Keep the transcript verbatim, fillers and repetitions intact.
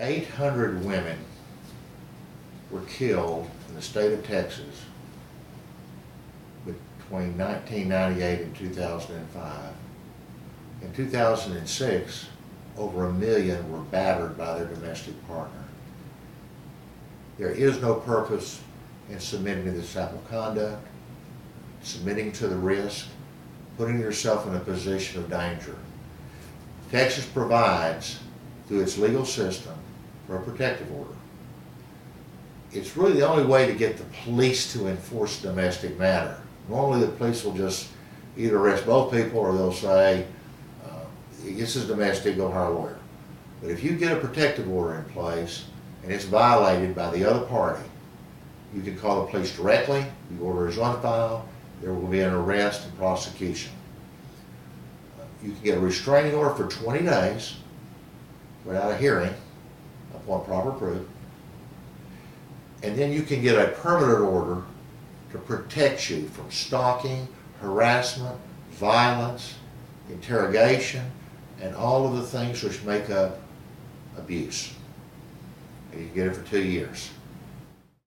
eight hundred women were killed in the state of Texas between nineteen ninety-eight and two thousand five. In two thousand six, over a million were battered by their domestic partner. There is no purpose in submitting to this type of conduct, submitting to the risk, putting yourself in a position of danger. Texas provides, through its legal system, for a protective order. It's really the only way to get the police to enforce a domestic matter. Normally the police will just either arrest both people or they'll say, this is domestic, go hire a lawyer. But if you get a protective order in place and it's violated by the other party, you can call the police directly, the order is on file, there will be an arrest and prosecution. You can get a restraining order for twenty days without a hearing upon proper proof, and then you can get a permanent order to protect you from stalking, harassment, violence, interrogation, and all of the things which make up abuse. And you get it for two years.